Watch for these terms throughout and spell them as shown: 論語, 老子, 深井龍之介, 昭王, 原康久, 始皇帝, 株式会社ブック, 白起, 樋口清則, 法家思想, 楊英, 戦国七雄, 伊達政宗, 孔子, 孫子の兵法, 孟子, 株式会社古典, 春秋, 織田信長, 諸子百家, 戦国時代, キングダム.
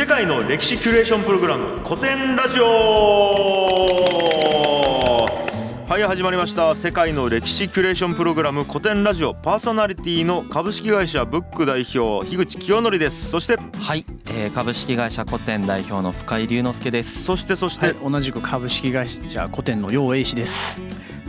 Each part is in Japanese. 世界の歴史キュレーションプログラム古典ラジオ。はい、始まりました。世界の歴史キュレーションプログラム古典ラジオ、パーソナリティの株式会社ブック代表樋口清則です。そしてはい、株式会社古典代表の深井龍之介です。そして、はい、同じく株式会社古典の楊英氏です。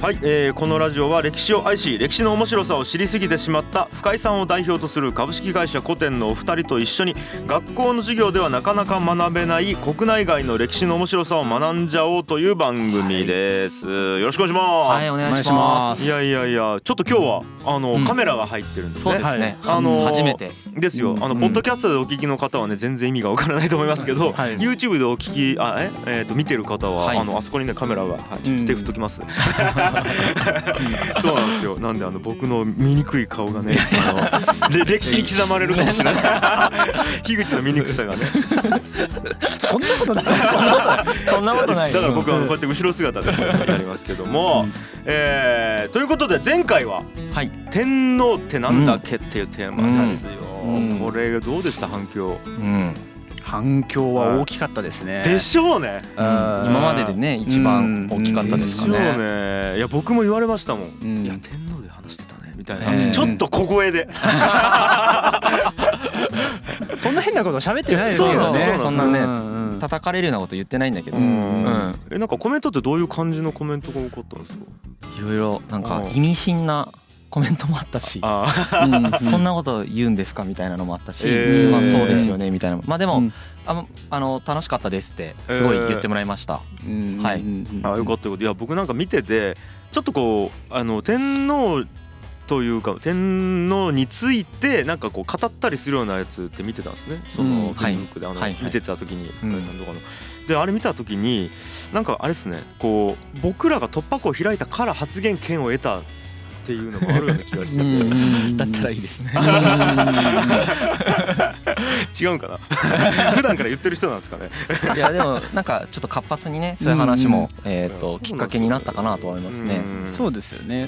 はい、このラジオは歴史を愛し、歴史の面白さを知りすぎてしまった深井さんを代表とする株式会社古典のお二人と一緒に、学校の授業ではなかなか学べない国内外の歴史の面白さを学んじゃおうという番組です、はい、よろしくお願いします。はい、お願いします。いやちょっと今日はカメラが入ってるんですね、うん、そうですね、はい、初めてですよ。ポッドキャストでお聞きの方はね、全然意味がわからないと思いますけど、はい、YouTube でお聞き見てる方は、はい、あそこにねカメラが、はい、ちょっと手振っときます、そうなんですよ。なんで僕の醜い顔がね歴史に刻まれるかもしれない樋口の醜さがねそんなことないそんなことないだから僕はこうやって後ろ姿でやりますけども、ということで前回は天皇ってなんだっけっていうテーマですよ、うんうん、これどうでした？反響、反響は大きかったですね。でしょうね、うん、今まででね一番大きかったですかね。でしょうね。いや僕も言われましたもん、いや天皇で話してたねみたいな、ちょっと小声でそんな変なこと喋ってないですけどね。そんなね叩かれるようなこと言ってないんだけど、なんかコメントってどういう感じのコメントが多かったんですか？いろいろなんか意味深なコメントもあったし、そんなこと言うんですかみたいなのもあったし、まあそうですよねみたいな、まあでも、楽しかったですってすごい言ってもらいました、はい、あ、よかったよかった。いや僕なんか見ててちょっとこう天皇というか天皇についてなんかこう語ったりするようなやつって見てたんですね、その Facebook で見てた時に深井さんとかの、であれ見た時になんかあれですね、こう僕らが突破口を開いたから発言権を得たっていうのもあるような気がしてだったらいいですね違うんかな普段から言ってる人なんですかねいやでもなんかちょっと活発にねそういう話もきっかけになったかなと思いますね。そうですよね、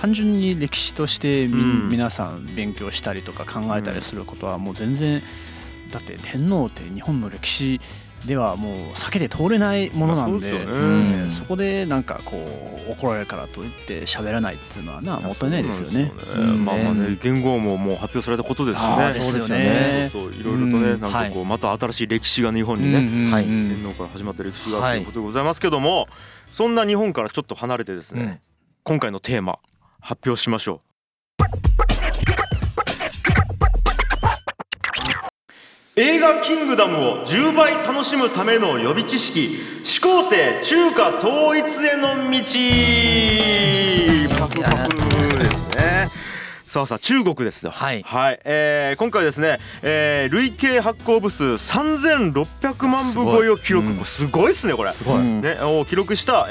単純に歴史として皆さん勉強したりとか考えたりすることはもう全然、だって天皇って日本の歴史ではもう避けて通れないものなんで、そこでなんかこう怒られるからといって喋らないっていうのはなもったいないですよね。まあまあね、元号ももう発表されたことですしね。そうですよね。そういろいろとね、なんかこうまた新しい歴史が日本にね、天皇から始まった歴史がということでございますけども、そんな日本からちょっと離れてですね、今回のテーマ発表しましょう。映画キングダムを10倍楽しむための予備知識、始皇帝中華統一への道。パクパクですね。さあ中国ですよ。はい、はい、今回ですね、累計発行部数3600万部超えを記録、すごいですねこれ、すごい、ね、を記録した、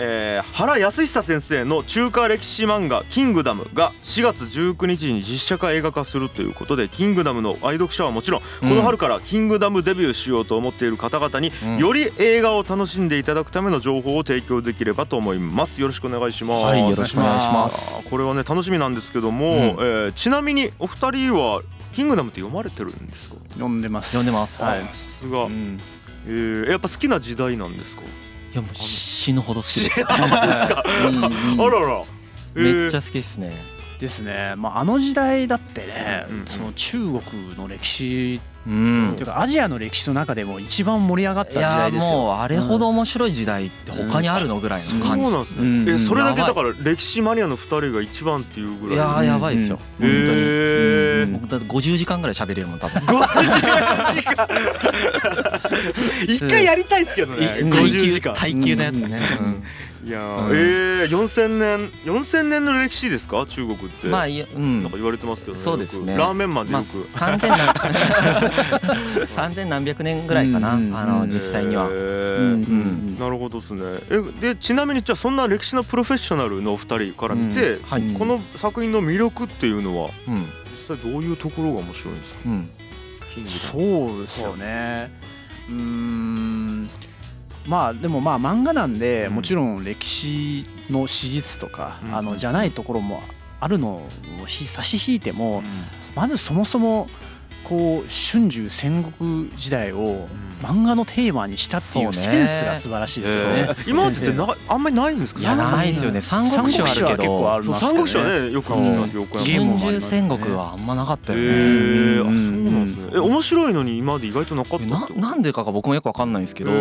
原康久先生の中華歴史漫画キングダムが4月19日に実写化映画化するということで、キングダムの愛読者はもちろん、この春からキングダムデビューしようと思っている方々に、より映画を楽しんでいただくための情報を提供できればと思います。よろしくお願いします。はい、よろしくお願いします。これはね楽しみなんですけども、ちなみにお二人はキングダムって読まれてるんですか？読んでます。読んでます。はい。さすが。やっぱ好きな時代なんですか？いやもう死ぬほど好きです。ですか。あらら。めっちゃ好きですね。ですね。まああの時代だってね、その中国の歴史というかアジアの歴史の中でも一番盛り上がった時代ですよ。いやもうあれほど面白い時代って他にあるのぐらいの感じ。そうなんですね。それだけだから歴史マニアの2人が一番っていうぐらい。いややばいですよ。本当に。僕だって50時間ぐらい喋れるもん多分。50時間。一回やりたいですけどね。50時間。耐久なやつね。いや4000年の歴史ですか中国って。まあなんか言われてますけどね。そうですね。ラーメンマンでよく3000何百年ぐらいかな、実際には。なるほどですね。でちなみにじゃあそんな歴史のプロフェッショナルのお二人から見て、この作品の魅力っていうのは実際どういうところが面白いんですか？そうですよね。まあでもまあ漫画なんでもちろん歴史の史実とかじゃないところもあるのを差し引いても、まずそもそもこう春秋戦国時代を漫画のテーマにしたっていうセンスが素晴らしいですね。今ってあんまりないんですか？いやないですよね。三国志はあるけど、三国志はねよく聞きますけど、春秋戦国はあんまなかったよね。そうなんですね。面白いのに今まで意外となかった。なんでかが僕もよくわかんないんですけど、あ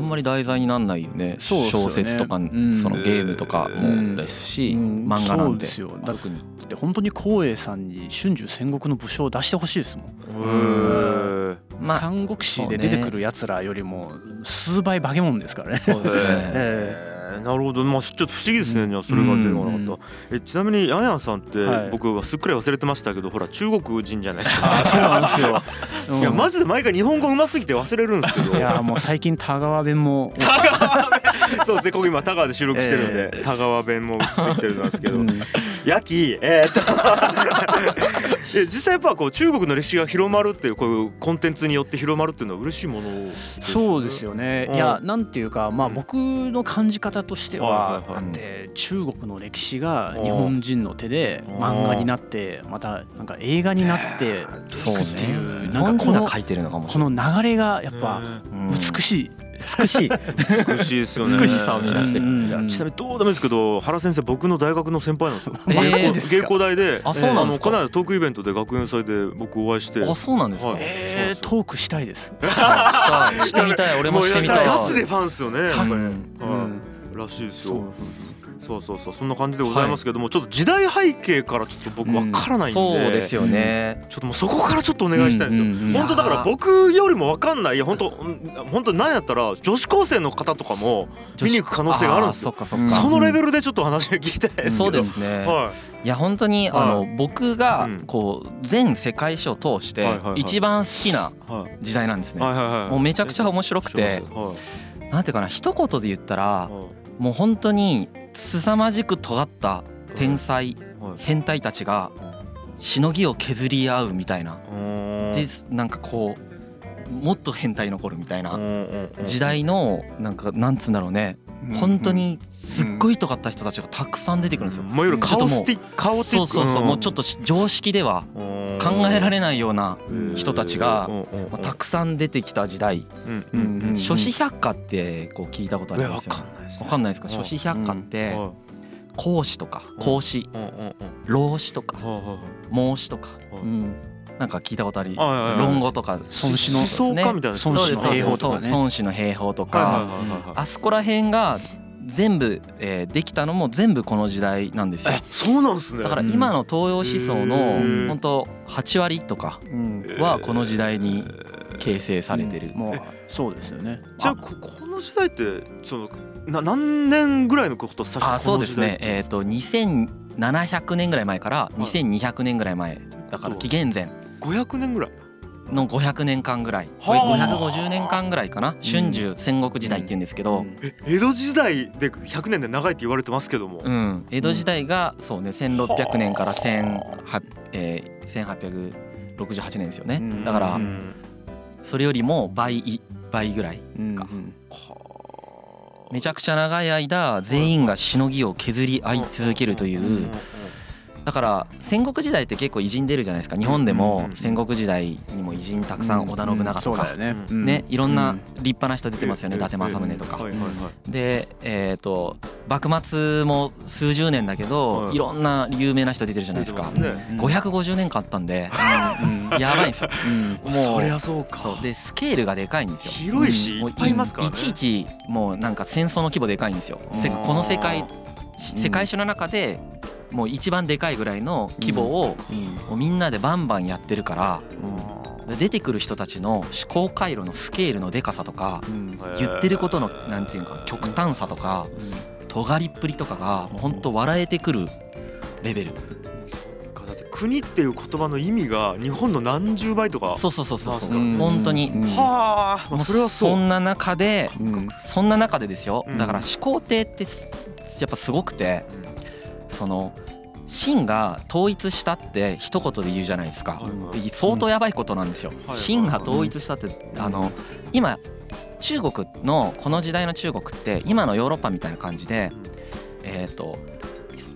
んまり題材にならないよね。小説とかそのゲームとかもですし、漫画なんで。そうですよ。だって本当に光栄さんに春秋戦国の武将を出してほしいですもん。まあ、三国志で出てくるやつらよりも数倍化け物ですからね。そうですね。なるほど、まあ、ちょっと不思議ですね。じゃあそれが出てこなかった。ちなみにヤンヤンさんって、はい、僕はすっかり忘れてましたけど、ほら中国人じゃないですか。あ、そうなんですよ。いやマジで毎回日本語うますぎて忘れるんですけど。いやもう最近田川弁も。そうですね。ここ今田川で収録してるので、田川弁も映ってきてるんですけど。ヤキ実際やっぱこう中国の歴史が広まるっていうこういうコンテンツによって広まるっていうのは嬉しいものですね。そうですよね。いやなんていうか、まあ僕の感じ方としては、中国の歴史が日本人の手で漫画になって、またなんか映画になってっていう、なんかこの流れがやっぱ美しい。美しいですよね。美しさを見出してる。ちなみにどうでもいいですけど、原先生僕の大学の先輩なんですよ。芸工大で、あ、そうなんですか。この間トークイベントで学園祭で僕お会いして。あ、そうなんですか。トークしたいです。してみたい。俺もしてみたい。ガチでファンですよね。らしいですよ。そうそんな感じでございますけども、ちょっと時代背景からちょっと僕分からないんで、そうですよね。ちょっともうそこからちょっとお願いしたいんですよ。本当だから僕よりも分かんない。いや本当何やったら女子高生の方とかも見に行く可能性があるんですよ。そのレベルでちょっと話を聞きたいですけど。そうですね。いや本当に僕がこう全世界史を通して一番好きな時代なんですね。もうめちゃくちゃ面白くて、なんていうかな、一言で言ったらもう本当に凄まじく尖った天才変態たちがしのぎを削り合うみたいな、でなんかこうもっと変態残るみたいな時代の、なんつうんだろうね、本当にすっごい尖った人たちがたくさん出てくるんですよ。もういろいろカオスティック、そうそうそう、もうちょっと常識では考えられないような人たちがたくさん出てきた時代。諸子百家ってこう聞いたことありますよね。わかんないですか。諸子百家って孔子とか孔子、老子とか孟子とか、なんか聞いたことあり、論語とか孫子の兵法とか、あそこら辺が全部できたのも全部この時代なんですよ。そうなんですね。だから今の東洋思想の本当8割とかはこの時代に形成されてる。そうですよね。じゃあこの時代ってその何年ぐらいのことを指してるんですか？そうですね。2700年ぐらい前から2200年ぐらい前だから紀元前500年ぐらいの500年間ぐらい、550年間ぐらいかな、春秋戦国時代って言うんですけど、江戸時代で100年で長いって言われてますけども、江戸時代がそうね、1600年から1868年ですよね。だからそれよりも倍ぐらいか。めちゃくちゃ長い間全員がしのぎを削り合い続けるという。だから戦国時代って結構偉人出るじゃないですか。日本でも戦国時代にも偉人たくさん、織田信長とかね、いろんな立派な人出てますよね。伊達政宗とかで、幕末も数十年だけどいろんな有名な人出てるじゃないですか。550年間あったんでやばいんですよ。そりゃそうか。そうで、スケールがでかいんですよ。広いしいっぱいいますからね。いちいちもうなんか戦争の規模でかいんですよ。この世界史の中でもう一番でかいぐらいの規模をもうみんなでバンバンやってるから、出てくる人たちの思考回路のスケールのでかさとか、言ってることのなんていうか極端さとか尖りっぷりとかがもう本当笑えてくるレベル。だって国っていう言葉の意味が日本の何十倍とか。そう本当に。はあ、もうそんな中でですよ。だから始皇帝ってやっぱすごくて、その秦が統一したって一言で言うじゃないですか。相当やばいことなんですよ。秦が統一したって、今中国のこの時代の中国って今のヨーロッパみたいな感じで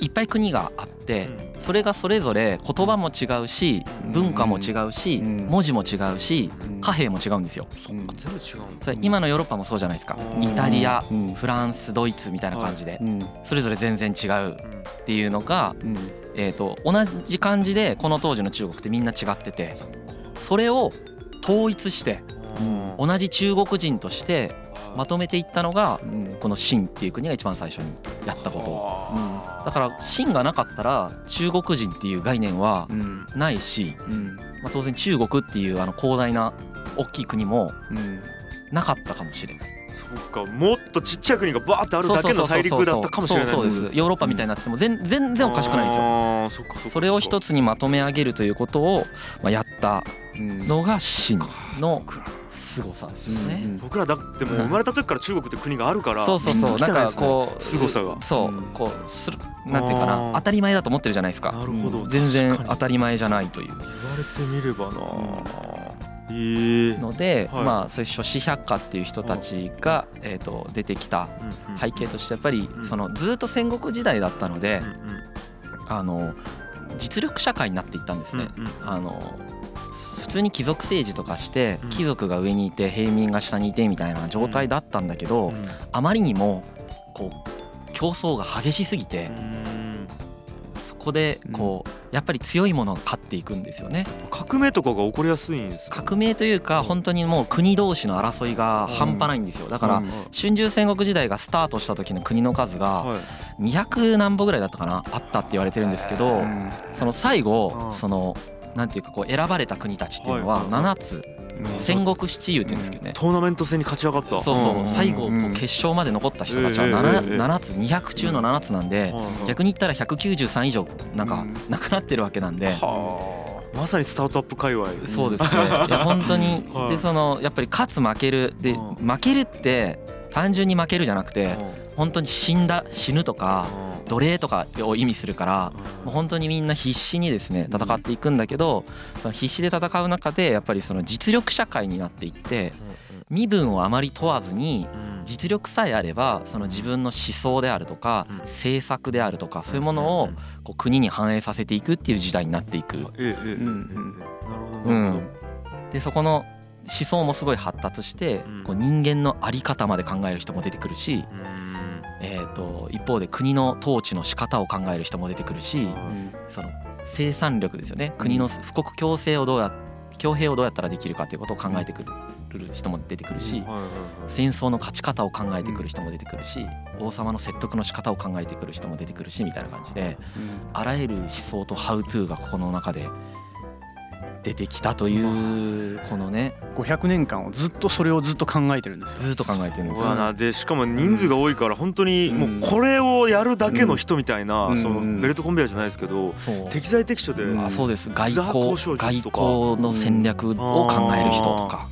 いっぱい国があって、それがそれぞれ言葉も違うし文化も違うし文字も違うし貨幣も違うんですよ。そっか、全部違うんだ。今のヨーロッパもそうじゃないですか。イタリア、フランス、ドイツみたいな感じでそれぞれ全然違うっていうのが、同じ感じでこの当時の中国ってみんな違ってて、それを統一して同じ中国人としてまとめていったのが、この清っていう国が一番最初にやったこと。だから清がなかったら中国人っていう概念はないし、まあ当然中国っていうあの広大な大きい国もなかったかもしれない。そうか、もっとちっちゃい国がバーってあるだけの大陸だったかもしれない。そうです。ヨーロッパみたいになってても全然おかしくないんですよ。あ、そっかそっか。それを一つにまとめ上げるということをやったのが清の凄さですね。僕らだってもう生まれた時から中国って国があるから、そうなんかこう凄さがこうするなんていうかな、当たり前だと思ってるじゃないですか。なるほど。全然当たり前じゃないという。言われてみればな。ので、まあそういう諸子百家っていう人たちが出てきた背景として、やっぱりそのずっと戦国時代だったので、実力社会になっていったんですね。普通に貴族政治とかして貴族が上にいて平民が下にいてみたいな状態だったんだけど、あまりにもこう競争が激しすぎて、そこでこうやっぱり強いものが勝っていくんですよね。革命とかが起こりやすいんですか。革命というか本当にもう国同士の争いが半端ないんですよ。だから春秋戦国時代がスタートした時の国の数が200何歩ぐらいだったかな、あったって言われてるんですけど、その最後そのなんていうかこう選ばれた国たちっていうのは7つ、戦国七雄っていうんですけどね、トーナメント戦に勝ち上がった。そう最後こう決勝まで残った人たちは 7つ、200中の7つなんで、逆に言ったら193以上なんかなくなってるわけなんで、まさにスタートアップ界隈。そうですね。いや本当にで、そのやっぱり勝つ負けるで、負けるって単純に負けるじゃなくて、本当に死ぬとか奴隷とかを意味するから、もう本当にみんな必死にですね戦っていくんだけど、その必死で戦う中でやっぱりその実力社会になっていって、身分をあまり問わずに実力さえあればその自分の思想であるとか政策であるとかそういうものをこう国に反映させていくっていう時代になっていく。でそこの思想もすごい発達して、こう人間の在り方まで考える人も出てくるし、一方で国の統治の仕方を考える人も出てくるし、その生産力ですよね。国の富国強兵をどうやったらできるかということを考えてくる人も出てくるし、戦争の勝ち方を考えてくる人も出てくるし、王様の説得の仕方を考えてくる人も出てくるしみたいな感じで、あらゆる思想とハウトゥーがここの中で出てきたというこのね、500年間をずっと考えてるんですよ。ずっと考えてるんですよ。でしかも人数が多いから本当にもうこれをやるだけの人みたいな、そのベルトコンベヤーじゃないですけど、適材適所で、そうです、外交の戦略を考える人とか、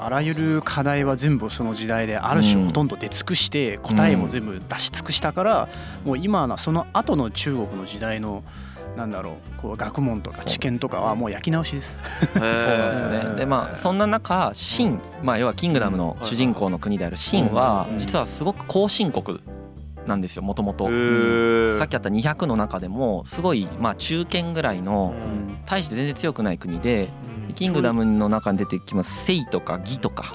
あらゆる課題は全部その時代である種ほとんど出尽くして答えも全部出し尽くしたから、もう今のその後の中国の時代のなんだろう、こう学問とか知見とかはもう焼き直しです。そうなんですよね。でまあそんな中清、要はキングダムの主人公の国である清は実はすごく後進国なんですよ、もともと。さっきあった200の中でもすごい中堅ぐらいの大して全然強くない国で、キングダムの中に出てきます清とか魏とか、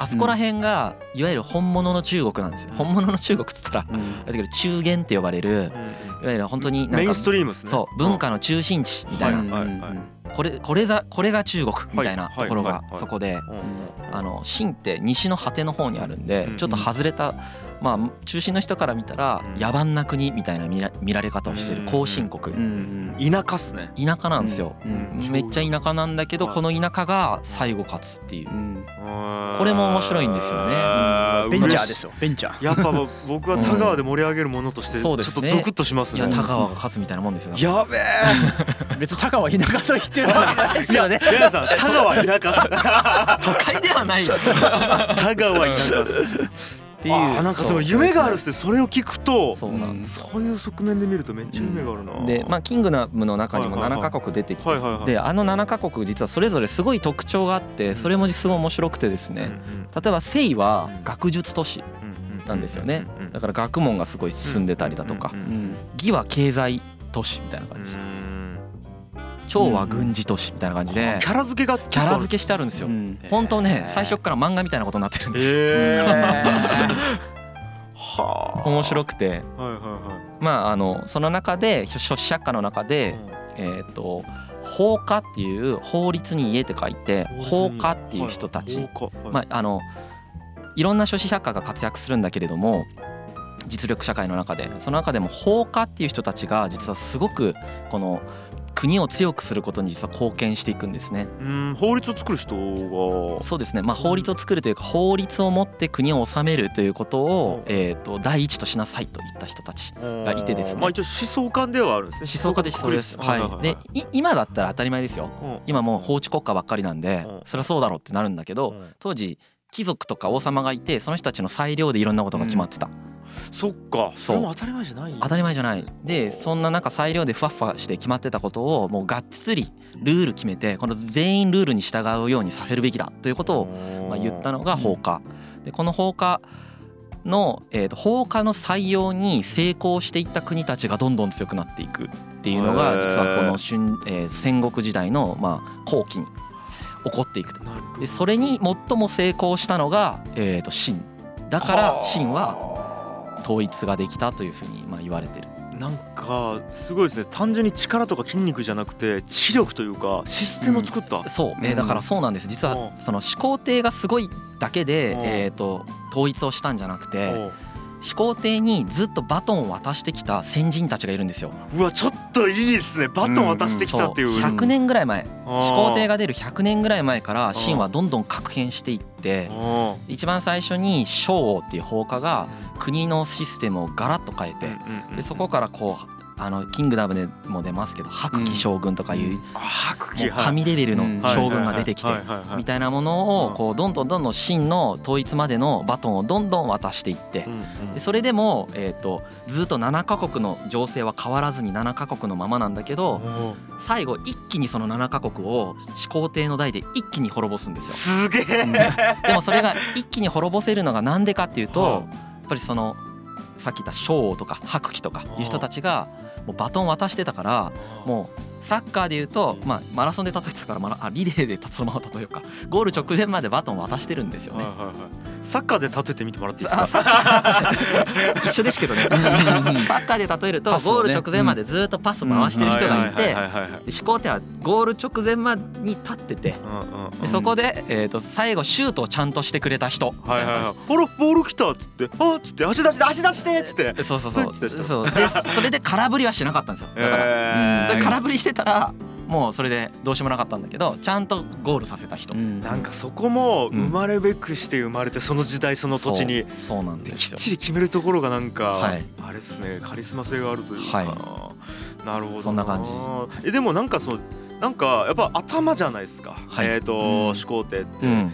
あそこら辺がいわゆる本物の中国なんですよ。本物の中国っつったらだけど中元って呼ばれる、いわゆる本当になんかメインストリームですね。そう文化の中心地みたいな、これが中国みたいなところがそこで、清って西の果ての方にあるんで、ちょっと外れた、中心の人から見たら野蛮な国みたいな見られ方をしている後進国、田舎っすね。田舎なんですよ。めっちゃ田舎なんだけど、この田舎が最後勝つっていう、これも面白いんですよね。ベンチャーですよ、ベンチャー。やっぱ僕は田川で盛り上げるものとしてちょっとゾクッとしますね。いや田川が勝つみたいなもんですよ。やべえ。別に田川は田舎と言ってるわけじゃないですよね。いや皆さん、田川は田舎っす。都会ではないよ。田川は田舎っす。なんかでも夢があるって、それを聞くとそういう側面で見るとめっちゃ夢があるな。でキングダムの中にも7カ国出てきて、で7カ国実はそれぞれすごい特徴があって、それもすごい面白くてですね、例えば清は学術都市なんですよね。だから学問がすごい進んでたりだとか、義は経済都市みたいな感じ、趙は軍事都市みたいな感じでキャラ付けがキャラ付けしてあるんですよ。本当ね、最初から漫画みたいなことになってるんですよ。面白くて、まあその中で諸子百家の中で法家っていう法律に家って書いて法家っていう人たち、まあいろんな諸子百家が活躍するんだけれども、実力社会の中でその中でも法家っていう人たちが実はすごくこの国を強くすることに実は貢献していくんですね。法律を作る人が、そうですね、まあ法律を作るというか法律を持って国を治めるということを第一としなさいといった人たちがいてですね、まあ一応思想家ではあるんですね。思想家で、そうです、はい。で今だったら当たり前ですよ。今もう法治国家ばっかりなんでそりゃそうだろうってなるんだけど、当時貴族とか王様がいてその人たちの裁量でいろんなことが決まってた。そっか、それも当たり前じゃない。当たり前じゃないで、そんななんか裁量でふわふわして決まってたことをもうがっつりルール決めて、この全員ルールに従うようにさせるべきだということをまあ言ったのが法家で、この法家の法家の採用に成功していった国たちがどんどん強くなっていくっていうのが実はこの戦国時代のまあ後期に起こっていく。でそれに最も成功したのが秦だから、秦は統一ができたというふうにまあ言われてる。なんかすごいですね、単純に力とか筋肉じゃなくて知力というかシステムを作った、そう、だからそうなんです。実はその始皇帝がすごいだけで統一をしたんじゃなくて、始皇帝にずっとバトンを渡してきた先人たちがいるんですよ。うわ、ちょっといいですね、バトン渡してきたっていう、100年ぐらい前、始皇帝が出る100年ぐらい前から秦はどんどん確変していって、一番最初に昭王っていう法家が国のシステムをガラッと変えて、でそこからこうキングダムでも出ますけど白起将軍とかいう神レベルの将軍が出てきてみたいなものをこうどんどんどんどん秦の統一までのバトンをどんどん渡していって、でそれでもずっと7カ国の情勢は変わらずに7カ国のままなんだけど、最後一気にその7カ国を始皇帝の代で一気に滅ぼすんですよ。すげえ。でもそれが一気に滅ぼせるのがなんでかっていうと、やっぱりそのさっき言った昭王とか白起とかいう人たちがもうバトン渡してたから、もうサッカーでいうとまあマラソンで例えたからリレーでそのまま例えようか、ゴール直前までバトン渡してるんですよね。サッカーで例えてみてもらっていいですか。一緒ですけどね。サッカーで例えるとゴール直前までずっとパス回してる人がいて、始皇帝はゴール直前までに立ってて、でそこで最後シュートをちゃんとしてくれた人、ほらボール来たっつって、あっつって足出して足出してっつって、そうそうそうそう。でそれで空振りはしなかったんですよ。だからそれ空振りしてたらもうそれでどうしようもなかったんだけど、ちゃんとゴールさせた人、なんかそこも生まれべくして生まれて、その時代その土地にそうなんですよ。きっちり決めるところがなんかあれですね、カリスマ性があるというか、なるほど、そんな感じ。でもなんかそのなんかやっぱ頭じゃないですか、始皇帝って。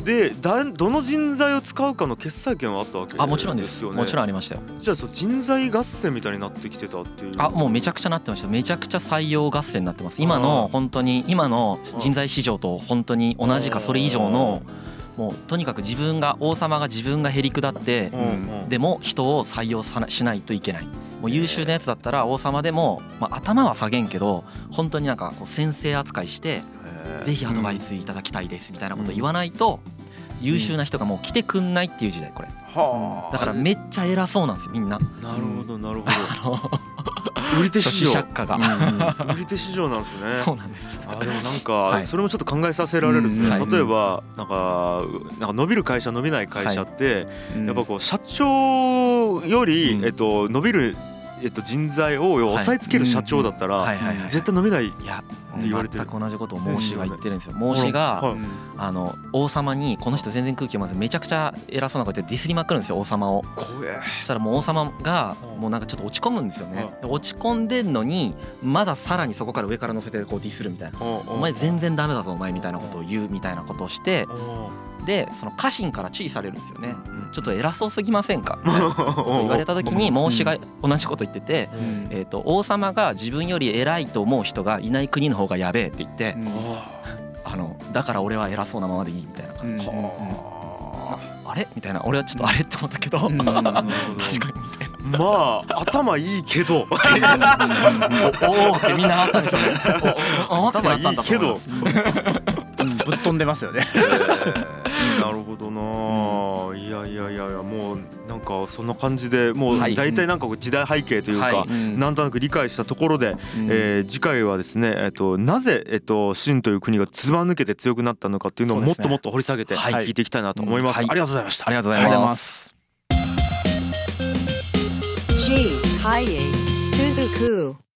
でどの人材を使うかの決裁権はあったわけですよね。あ、もちろんです、もちろんありましたよ。じゃあそう人材合戦みたいになってきてたっていう。あ、もうめちゃくちゃなってました。めちゃくちゃ採用合戦になってます。今の本当に今の人材市場と本当に同じかそれ以上の、もうとにかく自分が王様が自分がへりくだってでも人を採用しないといけない。もう優秀なやつだったら王様でも、まあ、頭は下げんけど本当になんかこう先生扱いしてぜひアドバイスいただきたいですみたいなことを言わないと優秀な人がもう来てくんないっていう時代、これだからめっちゃ偉そうなんですよ、みんな。なるほどなるほど。売り手市場が売り手市場なんですね。そうなんです。あ、でもなんかそれもちょっと考えさせられるですね。例えばなんか伸びる会社伸びない会社ってやっぱこう社長より伸びる人材を押さえつける社長だったら絶対伸びないって言われてる。全く同じことを孟子が言ってるんですよ。孟子が王様にこの人全然空気読まずめちゃくちゃ偉そうなこと言ってディスりまくるんですよ、王様を。そしたらもう王様がもうなんかちょっと落ち込むんですよね。落ち込んでんのにまださらにそこから上から乗せてこうディスるみたいな、お前全然ダメだぞお前みたいなことを言うみたいなことをして、でその家臣から注意されるんですよね。ちょっと偉そうすぎませんかと言われた時に孟子が同じこと言ってて、王様が自分より偉いと思う人がいない国の方がやべえって言って、だから俺は偉そうなままでいいみたいな感じで、あれみたいな、俺はちょっとあれって思ったけど、うん、確かにみたいな、まあ頭いいけどおおってみんななったんでしょうね。頭いいけどぶっ飛んでますよね。なるほどな、いやいやいやいや、もうなんかそんな感じでもう大体なんか時代背景というか、はい、なんとなく理解したところで、次回はですね、なぜ秦という国がずば抜けて強くなったのかというのをもっともっと掘り下げて聞いていきたいなと思います。はい、ありがとうございました。ありがとうございます。G. ハイエイスズク。